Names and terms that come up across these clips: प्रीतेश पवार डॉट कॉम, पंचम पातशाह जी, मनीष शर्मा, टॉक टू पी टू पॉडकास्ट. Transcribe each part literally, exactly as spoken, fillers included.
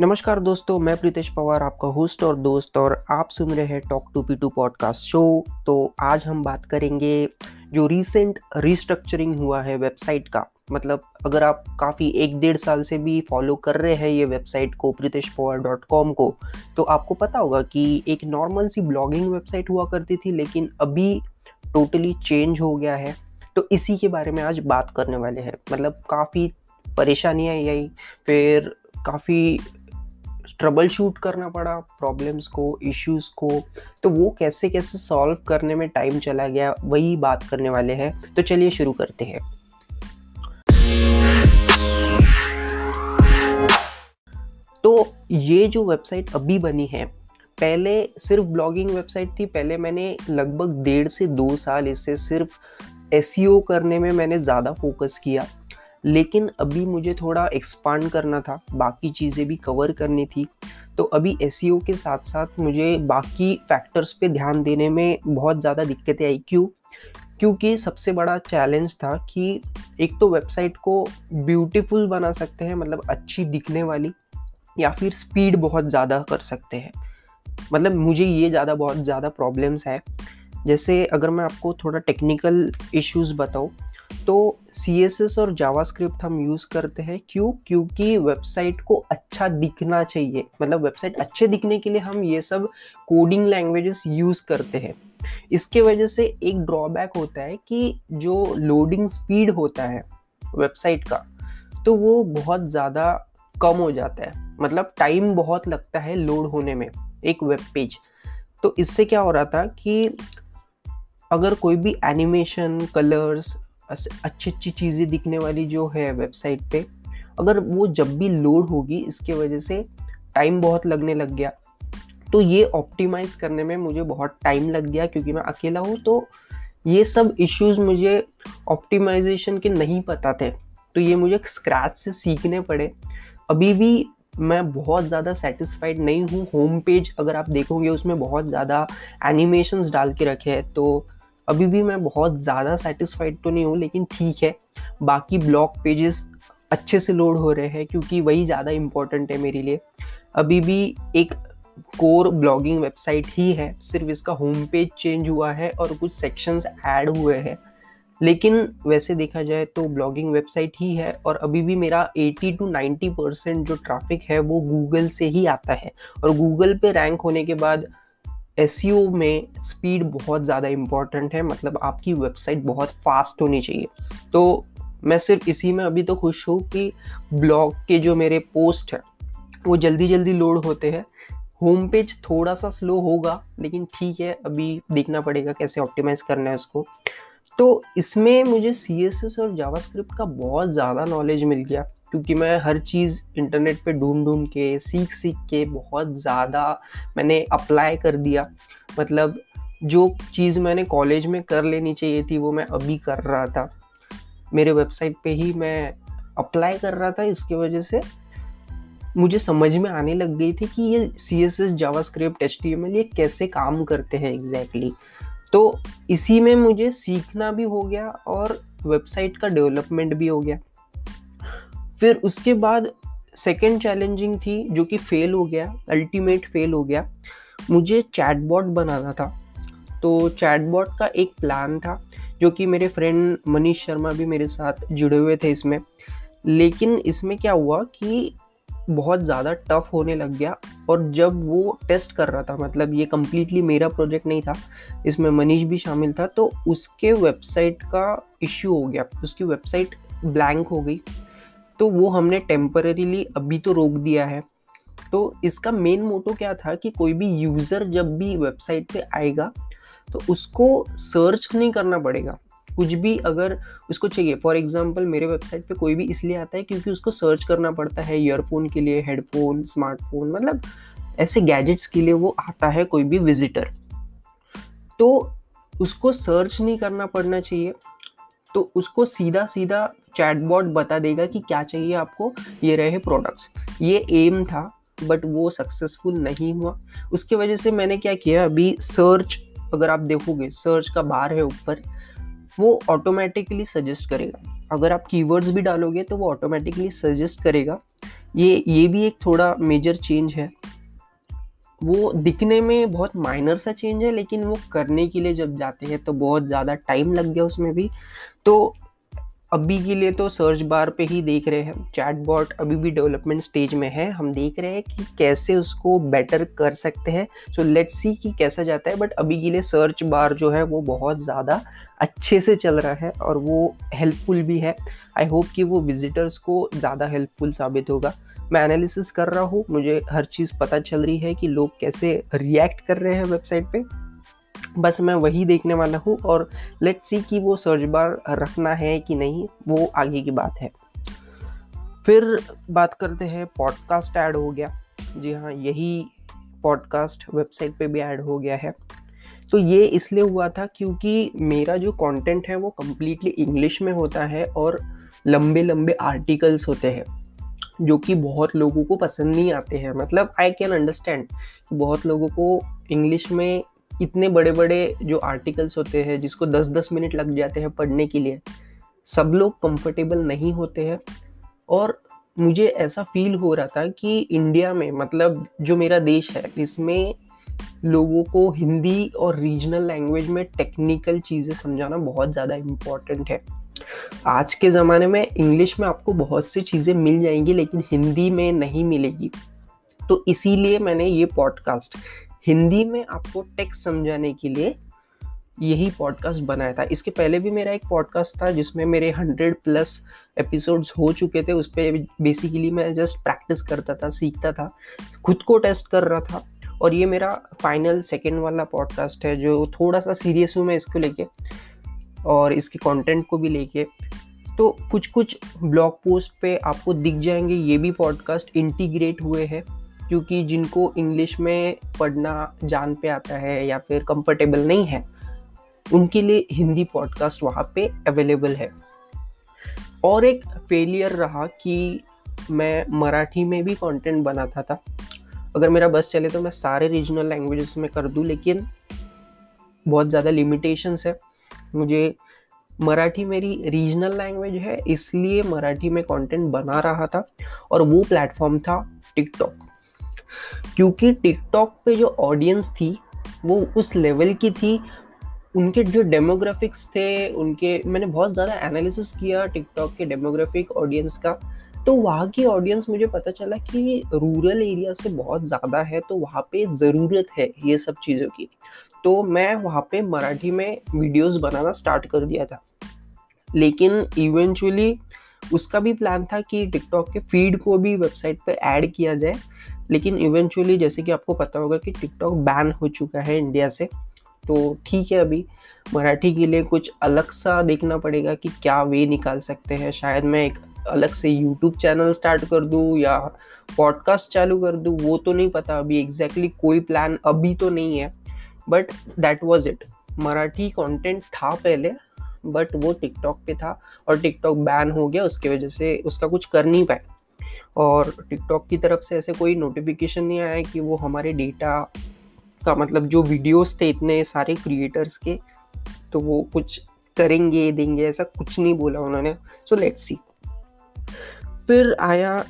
नमस्कार दोस्तों, मैं प्रीतेश पवार आपका होस्ट और दोस्त, और आप सुन रहे हैं टॉक टू पी टू पॉडकास्ट show. तो आज हम बात करेंगे जो रीसेंट रिस्ट्रक्चरिंग हुआ है वेबसाइट का। मतलब अगर आप काफ़ी एक डेढ़ साल से भी फॉलो कर रहे हैं ये वेबसाइट को, प्रीतेश पवार डॉट कॉम को, तो आपको पता होगा कि एक नॉर्मल सी ब्लॉगिंग वेबसाइट हुआ करती थी, लेकिन अभी टोटली चेंज हो गया है। तो इसी के बारे में आज बात करने वाले हैं। मतलब काफ़ी परेशानियाँ आई, फिर काफ़ी ट्रबल शूट करना पड़ा प्रॉब्लम्स को, इश्यूज़ को, तो वो कैसे कैसे सॉल्व करने में टाइम चला गया, वही बात करने वाले हैं। तो चलिए शुरू करते हैं। तो ये जो वेबसाइट अभी बनी है, पहले सिर्फ ब्लॉगिंग वेबसाइट थी। पहले मैंने लगभग डेढ़ से दो साल इससे सिर्फ एसईओ करने में मैंने ज़्यादा फोकस किया, लेकिन अभी मुझे थोड़ा एक्सपांड करना था, बाकी चीज़ें भी कवर करनी थी। तो अभी एसईओ के साथ साथ मुझे बाकी फैक्टर्स पे ध्यान देने में बहुत ज़्यादा दिक्कतें आई। क्यों? क्योंकि सबसे बड़ा चैलेंज था कि एक तो वेबसाइट को ब्यूटीफुल बना सकते हैं, मतलब अच्छी दिखने वाली, या फिर स्पीड बहुत ज़्यादा कर सकते हैं। मतलब मुझे ये ज़्यादा बहुत ज़्यादा प्रॉब्लम्स है। जैसे अगर मैं आपको थोड़ा टेक्निकल इश्यूज़ बताऊँ तो सी एस एस और जावास्क्रिप्ट हम यूज़ करते हैं। क्यों? क्योंकि वेबसाइट को अच्छा दिखना चाहिए। मतलब वेबसाइट अच्छे दिखने के लिए हम ये सब कोडिंग लैंग्वेजेस यूज़ करते हैं। इसके वजह से एक ड्रॉबैक होता है कि जो लोडिंग स्पीड होता है वेबसाइट का, तो वो बहुत ज़्यादा कम हो जाता है। मतलब टाइम बहुत लगता है लोड होने में एक वेब पेज। तो इससे क्या हो रहा था कि अगर कोई भी एनिमेशन, कलर्स, अच्छी अच्छी चीज़ें दिखने वाली जो है वेबसाइट पे, अगर वो जब भी लोड होगी, इसके वजह से टाइम बहुत लगने लग गया। तो ये ऑप्टिमाइज़ करने में मुझे बहुत टाइम लग गया, क्योंकि मैं अकेला हूँ। तो ये सब इश्यूज़ मुझे ऑप्टिमाइजेशन के नहीं पता थे, तो ये मुझे स्क्रैच से सीखने पड़े। अभी भी मैं बहुत ज़्यादा सेटिस्फाइड नहीं हूँ। होम पेज अगर आप देखोगे, उसमें बहुत ज़्यादा एनिमेशंस डाल के रखे हैं, तो अभी भी मैं बहुत ज़्यादा सेटिस्फाइड तो नहीं हूँ, लेकिन ठीक है। बाकी ब्लॉग पेजेस अच्छे से लोड हो रहे हैं, क्योंकि वही ज़्यादा इम्पोर्टेंट है मेरे लिए। अभी भी एक कोर ब्लॉगिंग वेबसाइट ही है, सिर्फ इसका होम पेज चेंज हुआ है और कुछ सेक्शंस ऐड हुए हैं, लेकिन वैसे देखा जाए तो ब्लॉगिंग वेबसाइट ही है। और अभी भी मेरा अस्सी टू नब्बे परसेंट जो ट्रैफिक है वो गूगल से ही आता है, और गूगल पे रैंक होने के बाद एसईओ में स्पीड बहुत ज़्यादा इम्पॉर्टेंट है। मतलब आपकी वेबसाइट बहुत फास्ट होनी चाहिए। तो मैं सिर्फ इसी में अभी तो खुश हूँ कि ब्लॉग के जो मेरे पोस्ट हैं वो जल्दी जल्दी लोड होते हैं। होम पेज थोड़ा सा स्लो होगा, लेकिन ठीक है, अभी देखना पड़ेगा कैसे ऑप्टिमाइज़ करना है उसको। तो इसमें मुझे सी एस एस और जावास्क्रिप्ट का बहुत ज़्यादा नॉलेज मिल गया, क्योंकि मैं हर चीज़ इंटरनेट पे ढूंढ ढूंढ के, सीख सीख के बहुत ज़्यादा मैंने अप्लाई कर दिया। मतलब जो चीज़ मैंने कॉलेज में कर लेनी चाहिए थी, वो मैं अभी कर रहा था, मेरे वेबसाइट पे ही मैं अप्लाई कर रहा था। इसके वजह से मुझे समझ में आने लग गई थी कि ये C S S, JavaScript, H T M L ये कैसे काम करते हैं एग्जैक्टली। तो इसी में मुझे सीखना भी हो गया और वेबसाइट का डेवलपमेंट भी हो गया। फिर उसके बाद सेकेंड चैलेंजिंग थी, जो कि फेल हो गया, अल्टीमेट फेल हो गया। मुझे चैटबॉट बनाना था, तो चैटबॉट का एक प्लान था, जो कि मेरे फ्रेंड मनीष शर्मा भी मेरे साथ जुड़े हुए थे इसमें। लेकिन इसमें क्या हुआ कि बहुत ज़्यादा टफ होने लग गया, और जब वो टेस्ट कर रहा था, मतलब ये कम्प्लीटली मेरा प्रोजेक्ट नहीं था, इसमें मनीष भी शामिल था, तो उसके वेबसाइट का इश्यू हो गया, उसकी वेबसाइट ब्लैंक हो गई। तो वो हमने टेम्परेरीली अभी तो रोक दिया है। तो इसका मेन मोटो क्या था कि कोई भी यूज़र जब भी वेबसाइट पे आएगा तो उसको सर्च नहीं करना पड़ेगा कुछ भी। अगर उसको चाहिए, फॉर एग्जांपल मेरे वेबसाइट पे कोई भी इसलिए आता है क्योंकि उसको सर्च करना पड़ता है ईयरफोन के लिए, हेडफोन, स्मार्टफोन, मतलब ऐसे गैजेट्स के लिए वो आता है कोई भी विजिटर। तो उसको सर्च नहीं करना पड़ना चाहिए, तो उसको सीधा सीधा चैटबॉट बता देगा कि क्या चाहिए आपको, ये रहे प्रोडक्ट्स। ये एम था, बट वो सक्सेसफुल नहीं हुआ। उसके वजह से मैंने क्या किया, अभी सर्च अगर आप देखोगे, सर्च का बार है ऊपर, वो ऑटोमेटिकली सजेस्ट करेगा। अगर आप कीवर्ड्स भी डालोगे तो वो ऑटोमेटिकली सजेस्ट करेगा ये ये भी एक थोड़ा मेजर चेंज है। वो दिखने में बहुत माइनर सा चेंज है, लेकिन वो करने के लिए जब जाते हैं तो बहुत ज़्यादा टाइम लग गया उसमें भी। तो अभी के लिए तो सर्च बार पे ही देख रहे हैं, चैटबॉट अभी भी डेवलपमेंट स्टेज में है, हम देख रहे हैं कि कैसे उसको बेटर कर सकते हैं। सो लेट्स सी कि कैसा जाता है, बट अभी के लिए सर्च बार जो है वो बहुत ज़्यादा अच्छे से चल रहा है और वो हेल्पफुल भी है। आई होप कि वो विजिटर्स को ज़्यादा हेल्पफुल साबित होगा। मैं एनालिसिस कर रहा हूँ, मुझे हर चीज़ पता चल रही है कि लोग कैसे रिएक्ट कर रहे हैं वेबसाइट पे, बस मैं वही देखने वाला हूँ। और लेट्स सी कि वो सर्च बार रखना है कि नहीं, वो आगे की बात है। फिर बात करते हैं, पॉडकास्ट ऐड हो गया। जी हाँ, यही पॉडकास्ट वेबसाइट पे भी ऐड हो गया है। तो ये इसलिए हुआ था क्योंकि मेरा जो कंटेंट है वो कम्प्लीटली इंग्लिश में होता है और लंबे लंबे आर्टिकल्स होते हैं जो कि बहुत लोगों को पसंद नहीं आते हैं। मतलब आई कैन अंडरस्टैंड, बहुत लोगों को इंग्लिश में इतने बड़े बड़े जो आर्टिकल्स होते हैं जिसको दस दस मिनट लग जाते हैं पढ़ने के लिए, सब लोग कंफर्टेबल नहीं होते हैं। और मुझे ऐसा फील हो रहा था कि इंडिया में, मतलब जो मेरा देश है, इसमें लोगों को हिंदी और रीजनल लैंग्वेज में टेक्निकल चीज़ें समझाना बहुत ज़्यादा इम्पॉर्टेंट है। आज के ज़माने में इंग्लिश में आपको बहुत सी चीज़ें मिल जाएंगी लेकिन हिंदी में नहीं मिलेगी। तो इसीलिए मैंने ये पॉडकास्ट हिंदी में आपको टेक्स्ट समझाने के लिए यही पॉडकास्ट बनाया था। इसके पहले भी मेरा एक पॉडकास्ट था जिसमें मेरे हंड्रेड प्लस एपिसोड्स हो चुके थे। उस पर बेसिकली मैं जस्ट प्रैक्टिस करता था, सीखता था, खुद को टेस्ट कर रहा था। और ये मेरा फाइनल सेकेंड वाला पॉडकास्ट है जो थोड़ा सा सीरियस हूँ मैं इसको लेके और इसके कंटेंट को भी लेके। तो कुछ कुछ ब्लॉग पोस्ट पे आपको दिख जाएंगे ये भी पॉडकास्ट इंटीग्रेट हुए हैं, क्योंकि जिनको इंग्लिश में पढ़ना जान पे आता है या फिर कंफर्टेबल नहीं है उनके लिए हिंदी पॉडकास्ट वहाँ पे अवेलेबल है। और एक फेलियर रहा कि मैं मराठी में भी कंटेंट बनाता था। अगर मेरा बस चले तो मैं सारे रीजनल लैंग्वेजेस में कर दूँ, लेकिन बहुत ज़्यादा लिमिटेशंस है। मुझे मराठी मेरी रीजनल लैंग्वेज है इसलिए मराठी में कंटेंट बना रहा था, और वो प्लेटफॉर्म था टिकटॉक। क्योंकि टिकटॉक पे जो ऑडियंस थी वो उस लेवल की थी, उनके जो डेमोग्राफिक्स थे उनके, मैंने बहुत ज़्यादा एनालिसिस किया टिकटॉक के डेमोग्राफिक ऑडियंस का। तो वहाँ की ऑडियंस, मुझे पता चला कि रूरल एरिया से बहुत ज़्यादा है, तो वहाँ पे ज़रूरत है ये सब चीज़ों की। तो मैं वहाँ पे मराठी में वीडियोस बनाना स्टार्ट कर दिया था, लेकिन इवेंचुअली उसका भी प्लान था कि टिकटॉक के फीड को भी वेबसाइट पे ऐड किया जाए। लेकिन इवेंचुअली, जैसे कि आपको पता होगा कि टिकटॉक बैन हो चुका है इंडिया से, तो ठीक है, अभी मराठी के लिए कुछ अलग सा देखना पड़ेगा कि क्या वे निकाल सकते हैं। शायद मैं एक अलग से यूट्यूब चैनल स्टार्ट कर दूँ या पॉडकास्ट चालू कर दूँ, वो तो नहीं पता अभी एग्जैक्टली, कोई प्लान अभी तो नहीं है। But that was it. Marathi content था पहले, बट वो टिकटॉक पे था और टिकटॉक बैन हो गया, उसके वजह से उसका कुछ कर नहीं पाए। और टिकटॉक की तरफ से ऐसे कोई नोटिफिकेशन नहीं आया कि वो हमारे डेटा का, मतलब जो वीडियोस थे इतने सारे क्रिएटर्स के, तो वो कुछ करेंगे देंगे, ऐसा कुछ नहीं बोला उन्होंने। So let's see. फिर आया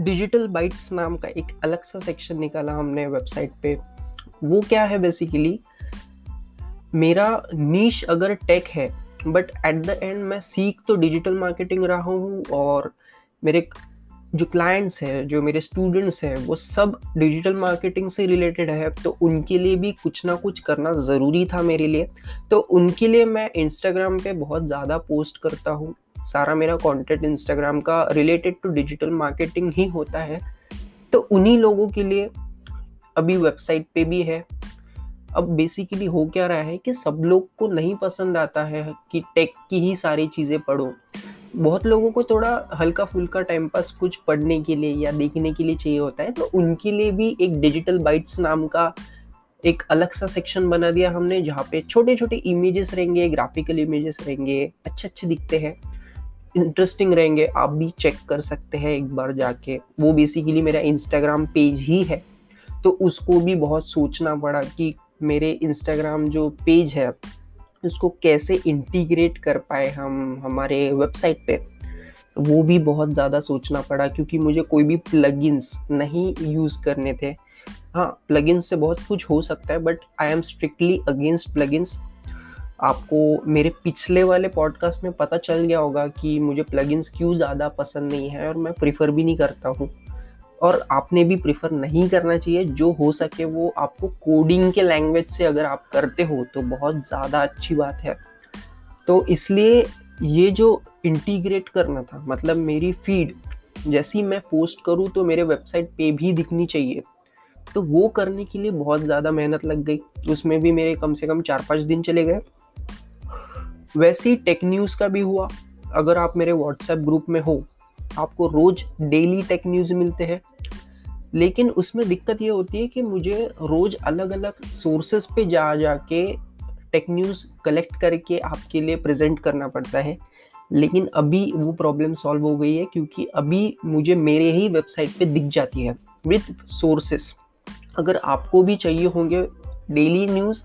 डिजिटल बाइट्स नाम का एक अलग सा सेक्शन निकाला हमने वेबसाइट पे। वो क्या है, बेसिकली मेरा नीश अगर टेक है, बट एट द एंड मैं सीख तो डिजिटल मार्केटिंग रहा हूँ और मेरे जो क्लाइंट्स हैं, जो मेरे स्टूडेंट्स हैं, वो सब डिजिटल मार्केटिंग से रिलेटेड है। तो उनके लिए भी कुछ ना कुछ करना ज़रूरी था मेरे लिए। तो उनके लिए मैं इंस्टाग्राम पे बहुत ज़्यादा पोस्ट करता हूँ, सारा मेरा कंटेंट इंस्टाग्राम का रिलेटेड टू डिजिटल मार्केटिंग ही होता है। तो उन्हीं लोगों के लिए अभी वेबसाइट पे भी है। अब बेसिकली हो क्या रहा है कि सब लोग को नहीं पसंद आता है कि टेक की ही सारी चीज़ें पढ़ो। बहुत लोगों को थोड़ा हल्का फुल्का टाइम पास कुछ पढ़ने के लिए या देखने के लिए चाहिए होता है, तो उनके लिए भी एक डिजिटल बाइट्स नाम का एक अलग सा सेक्शन बना दिया हमने, जहाँ पे छोटे छोटे इमेजेस रहेंगे, ग्राफिकल इमेजेस रहेंगे, अच्छे अच्छे दिखते हैं, इंटरेस्टिंग रहेंगे, आप भी चेक कर सकते हैं एक बार जाके। वो बेसिकली मेरा इंस्टाग्राम पेज ही है, तो उसको भी बहुत सोचना पड़ा कि मेरे इंस्टाग्राम जो पेज है उसको कैसे इंटीग्रेट कर पाए हम हमारे वेबसाइट पे। वो भी बहुत ज़्यादा सोचना पड़ा क्योंकि मुझे कोई भी प्लगइन्स नहीं यूज़ करने थे। हाँ, प्लगइन्स से बहुत कुछ हो सकता है, but I am strictly against plugins. आपको मेरे पिछले वाले पॉडकास्ट में पता चल गया होगा कि मुझे प्लगइन्स क्यों ज़्यादा पसंद नहीं है और मैं प्रीफर भी नहीं करता हूँ, और आपने भी प्रीफर नहीं करना चाहिए। जो हो सके वो आपको कोडिंग के लैंग्वेज से अगर आप करते हो तो बहुत ज़्यादा अच्छी बात है। तो इसलिए ये जो इंटीग्रेट करना था, मतलब मेरी फीड जैसी मैं पोस्ट करूँ तो मेरे वेबसाइट पे भी दिखनी चाहिए, तो वो करने के लिए बहुत ज़्यादा मेहनत लग गई। उसमें भी मेरे कम से कम चार पाँच दिन चले गए। वैसे ही टेक न्यूज़ का भी हुआ। अगर आप मेरे व्हाट्सएप ग्रुप में हो, आपको रोज़ डेली टेक न्यूज़ मिलते हैं, लेकिन उसमें दिक्कत ये होती है कि मुझे रोज़ अलग अलग सोर्सेस पे जा जा के टेक न्यूज़ कलेक्ट करके आपके लिए प्रेजेंट करना पड़ता है। लेकिन अभी वो प्रॉब्लम सॉल्व हो गई है क्योंकि अभी मुझे मेरे ही वेबसाइट पे दिख जाती है विद सोर्सेस। अगर आपको भी चाहिए होंगे डेली न्यूज़,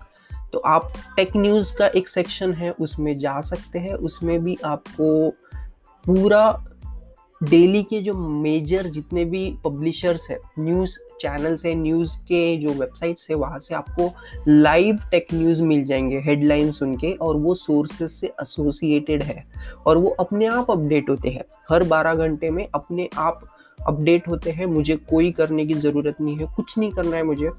तो आप टेक न्यूज़ का एक सेक्शन है उसमें जा सकते हैं। उसमें भी आपको पूरा डेली के जो मेजर जितने भी पब्लिशर्स हैं, न्यूज़ चैनल्स हैं, न्यूज़ के जो वेबसाइट्स हैं, वहाँ से आपको लाइव टेक न्यूज़ मिल जाएंगे हेडलाइन सुन के, और वो सोर्सेज से एसोसिएटेड है और वो अपने आप अपडेट होते हैं। हर बारह घंटे में अपने आप अपडेट होते हैं। मुझे कोई करने की ज़रूरत नहीं है, कुछ नहीं करना है मुझे।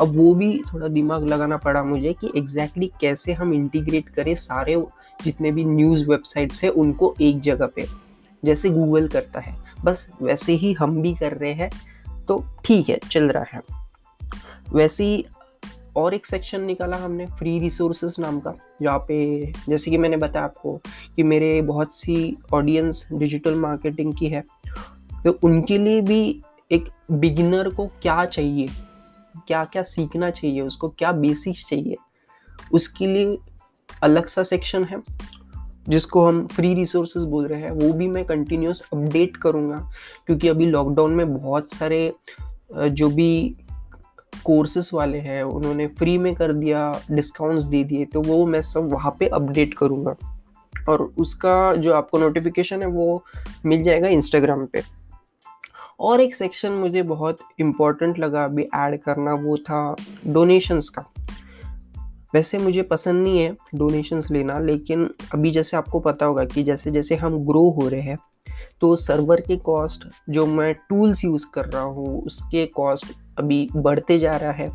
अब वो भी थोड़ा दिमाग लगाना पड़ा मुझे कि एग्जैक्टली कैसे हम इंटीग्रेट करें सारे जितने भी न्यूज़ वेबसाइट्स हैं उनको एक जगह पे, जैसे गूगल करता है, बस वैसे ही हम भी कर रहे हैं। तो ठीक है, चल रहा है। वैसे ही और एक सेक्शन निकाला हमने फ्री रिसोर्सेज नाम का, जहाँ पे जैसे कि मैंने बताया आपको कि मेरे बहुत सी ऑडियंस डिजिटल मार्केटिंग की है, तो उनके लिए भी एक बिगिनर को क्या चाहिए, क्या क्या सीखना चाहिए, उसको क्या बेसिक्स चाहिए, उसके लिए अलग सा सेक्शन है जिसको हम फ्री रिसोर्सेज बोल रहे हैं। वो भी मैं कंटिन्यूस अपडेट करूँगा क्योंकि अभी लॉकडाउन में बहुत सारे जो भी कोर्सेस वाले हैं उन्होंने फ्री में कर दिया, डिस्काउंट्स दे दिए, तो वो मैं सब वहाँ पे अपडेट करूँगा और उसका जो आपको नोटिफिकेशन है वो मिल जाएगा इंस्टाग्राम पे। और एक सेक्शन मुझे बहुत इम्पोर्टेंट लगा अभी ऐड करना, वो था डोनेशंस का। वैसे मुझे पसंद नहीं है डोनेशंस लेना, लेकिन अभी जैसे आपको पता होगा कि जैसे जैसे हम ग्रो हो रहे हैं तो सर्वर के कॉस्ट, जो मैं टूल्स यूज़ कर रहा हूँ उसके कॉस्ट अभी बढ़ते जा रहा है।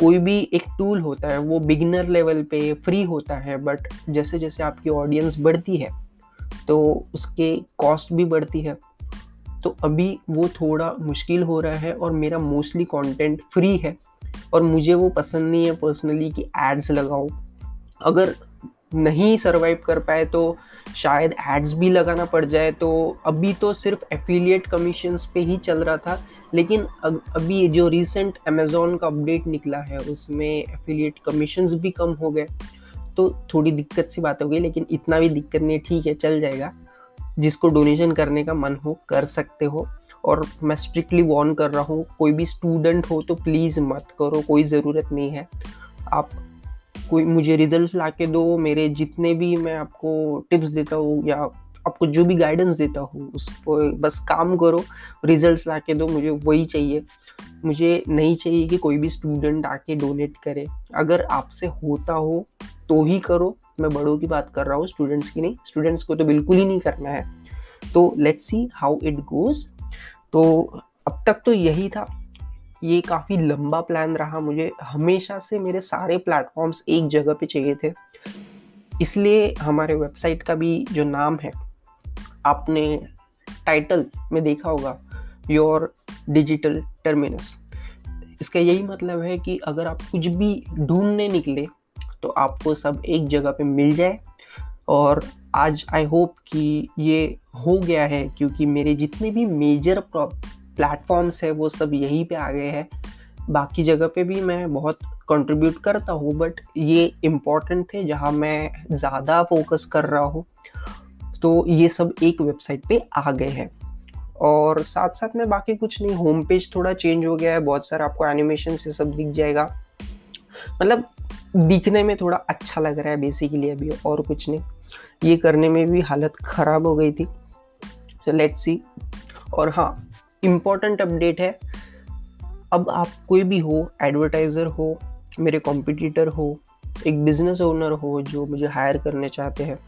कोई भी एक टूल होता है वो बिगिनर लेवल पे फ्री होता है, बट जैसे जैसे आपकी ऑडियंस बढ़ती है तो उसके कॉस्ट भी बढ़ती है। तो अभी वो थोड़ा मुश्किल हो रहा है और मेरा मोस्टली कंटेंट फ्री है और मुझे वो पसंद नहीं है पर्सनली कि एड्स लगाओ। अगर नहीं सर्वाइव कर पाए तो शायद एड्स भी लगाना पड़ जाए। तो अभी तो सिर्फ एफिलिएट कमीशंस पे ही चल रहा था, लेकिन अभी जो रिसेंट अमेज़ॉन का अपडेट निकला है उसमें एफिलिएट कमीशंस भी कम हो गए, तो थोड़ी दिक्कत सी बात हो गई। लेकिन इतना भी दिक्कत नहीं, ठीक है, चल जाएगा। जिसको डोनेशन करने का मन हो कर सकते हो, और मैं स्ट्रिक्टली वार्न कर रहा हूँ, कोई भी स्टूडेंट हो तो प्लीज़ मत करो, कोई ज़रूरत नहीं है। आप कोई मुझे रिजल्ट्स ला के दो, मेरे जितने भी मैं आपको टिप्स देता हूँ या आपको जो भी गाइडेंस देता हूँ उस पर बस काम करो, रिजल्ट्स ला के दो, मुझे वही चाहिए। मुझे नहीं चाहिए कि कोई भी स्टूडेंट आके डोनेट करे। अगर आपसे होता हो तो ही करो, मैं बड़ों की बात कर रहा हूँ, स्टूडेंट्स की नहीं। स्टूडेंट्स को तो बिल्कुल ही नहीं करना है। तो let's see how it goes. तो अब तक तो यही था। ये काफ़ी लंबा प्लान रहा। मुझे हमेशा से मेरे सारे प्लेटफॉर्म्स एक जगह पे चाहिए थे, इसलिए हमारे वेबसाइट का भी जो नाम है आपने टाइटल में देखा होगा, यूर डिजिटल टर्मिनस। इसका यही मतलब है कि अगर आप कुछ भी ढूंढने निकले तो आपको सब एक जगह पे मिल जाए। और आज आई होप कि ये हो गया है क्योंकि मेरे जितने भी मेजर प्लेटफॉर्म्स है वो सब यहीं पे आ गए हैं। बाकी जगह पे भी मैं बहुत कंट्रीब्यूट करता हूँ, बट ये इम्पॉर्टेंट थे जहाँ मैं ज़्यादा फोकस कर रहा हूँ, तो ये सब एक वेबसाइट पे आ गए हैं। और साथ साथ में बाकी कुछ नहीं, होम पेज थोड़ा चेंज हो गया है, बहुत सारा आपको एनिमेशन से सब दिख जाएगा, मतलब दिखने में थोड़ा अच्छा लग रहा है बेसिकली अभी, और कुछ नहीं। ये करने में भी हालत ख़राब हो गई थी, सो लेट्स सी। और हाँ, इम्पोर्टेंट अपडेट है, अब आप कोई भी हो, एडवर्टाइज़र हो, मेरे कॉम्पिटिटर हो, एक बिजनेस ओनर हो जो मुझे हायर करने चाहते हैं,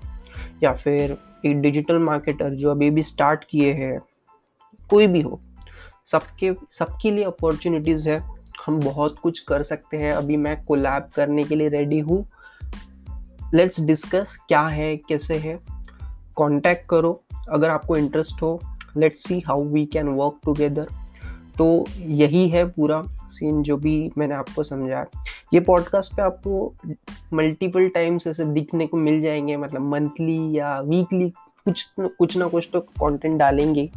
या फिर एक डिजिटल मार्केटर जो अभी भी स्टार्ट किए हैं, कोई भी हो, सबके सबके लिए अपॉर्चुनिटीज़ है। हम बहुत कुछ कर सकते हैं। अभी मैं कोलैब करने के लिए रेडी हूँ। लेट्स डिस्कस क्या है, कैसे है। कांटेक्ट करो अगर आपको इंटरेस्ट हो। Let's see how we can work together. तो यही है पूरा सीन जो भी मैंने आपको समझाया। ये पॉडकास्ट पे आपको मल्टीपल टाइम्स ऐसे दिखने को मिल जाएंगे, मतलब मंथली या वीकली कुछ कुछ ना कुछ तो कंटेंट डालेंगे,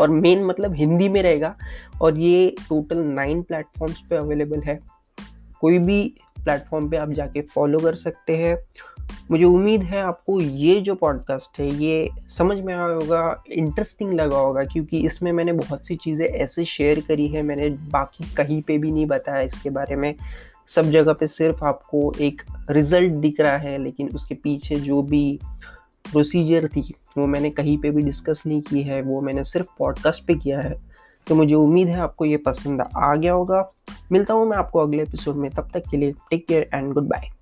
और मेन मतलब हिंदी में रहेगा। और ये टोटल नाइन प्लेटफॉर्म्स पे अवेलेबल है। कोई भी प्लेटफॉर्म पे आप जाके फॉलो कर सकते हैं। मुझे उम्मीद है आपको ये जो पॉडकास्ट है ये समझ में आया होगा, इंटरेस्टिंग लगा होगा, क्योंकि इसमें मैंने बहुत सी चीज़ें ऐसे शेयर करी है, मैंने बाकी कहीं पे भी नहीं बताया इसके बारे में। सब जगह पे सिर्फ आपको एक रिज़ल्ट दिख रहा है, लेकिन उसके पीछे जो भी प्रोसीजर थी वो मैंने कहीं पे भी डिस्कस नहीं की है, वो मैंने सिर्फ पॉडकास्ट पे किया है। तो मुझे उम्मीद है आपको ये पसंद आ गया होगा। मिलता हूँ मैं आपको अगले एपिसोड में, तब तक के लिए take care and good bye.